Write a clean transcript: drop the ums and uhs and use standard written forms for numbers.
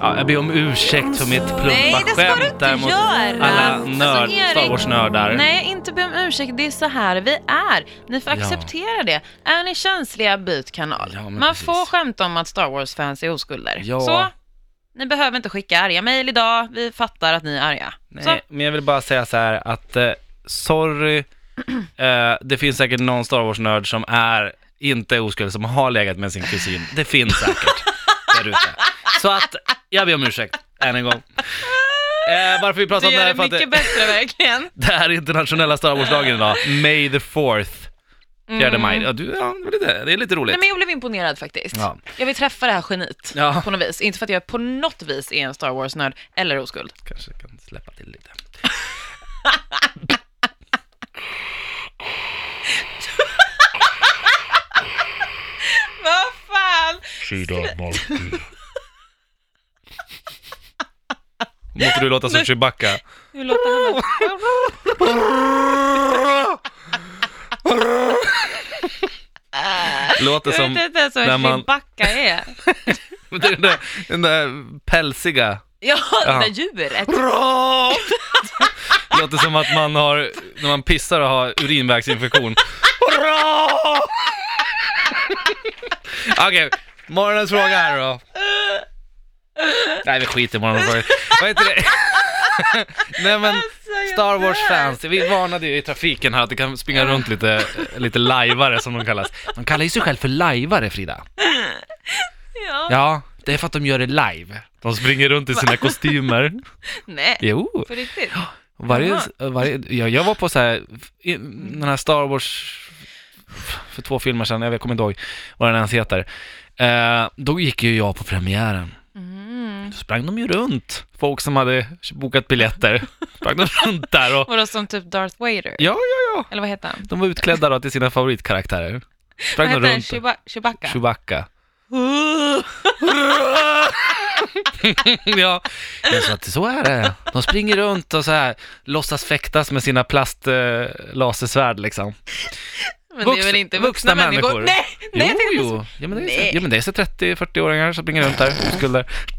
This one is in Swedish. Ja, jag ber om ursäkt för mitt plumpa skämt där mot alla Star Wars-nördar. Nej, inte be om ursäkt. Det är så här vi är. Ni får acceptera det. Är ni känsliga, byt kanal. Ja, man får skämta om att Star Wars-fans är oskulder. Ja. Så, ni behöver inte skicka arga mejl idag. Vi fattar att ni är arga. Nej, så. Men jag vill bara säga så här att sorry, det finns säkert någon Star Wars-nörd som är inte oskuld, som har legat med sin kusin. Det finns säkert där ute. Så att jag ber om ursäkt än en gång. Varför vi pratar om det här? Det är mycket bättre verkligen. Det här är internationella Star Wars-dagen idag. May the 4th. 4 maj. Ja, det är lite roligt. Nej, men jag blev imponerad faktiskt. Ja. Jag vill träffa det här geniet på något vis. Inte för att jag på något vis är en Star Wars-nörd eller oskuld. Kanske kan släppa till lite. Vad fan? Måste du låta som Chewbacca? Nu låter han. Låter som när man Chewbacca är. den där pälsiga. Ja, det där djuret. Låter som att man har när man pissar och har urinvägsinfektion. Okej, morgonens fråga här då. Nej, vi skiter i morgonen. Vad heter det? Nej, men Star Wars-fans, vi varnade ju i trafiken här att det kan springa runt lite lajvare som de kallas. De kallar ju sig själv för lajvare, Frida. Ja, det är för att de gör det live. De springer runt i sina kostymer. Nej, jo. För riktigt. Jag var på så här, den här Star Wars för 2 filmer sedan, jag kommer inte ihåg vad den ens heter. Då gick ju jag på premiären. Så sprang de ju runt. Folk som hade bokat biljetter sprang de runt där. Var det som typ Darth Vader? Ja. Eller vad heter han? De var utklädda då till sina favoritkaraktärer. Sprang de runt. Chewbacca? Chewbacca. Ja. Så är det. De springer runt och så här låtsas fäktas med sina plastlasersvärd liksom. Men det är väl inte vuxna människor? Nej, jo. Ja, men det är så 30-40-åringar som springer runt där.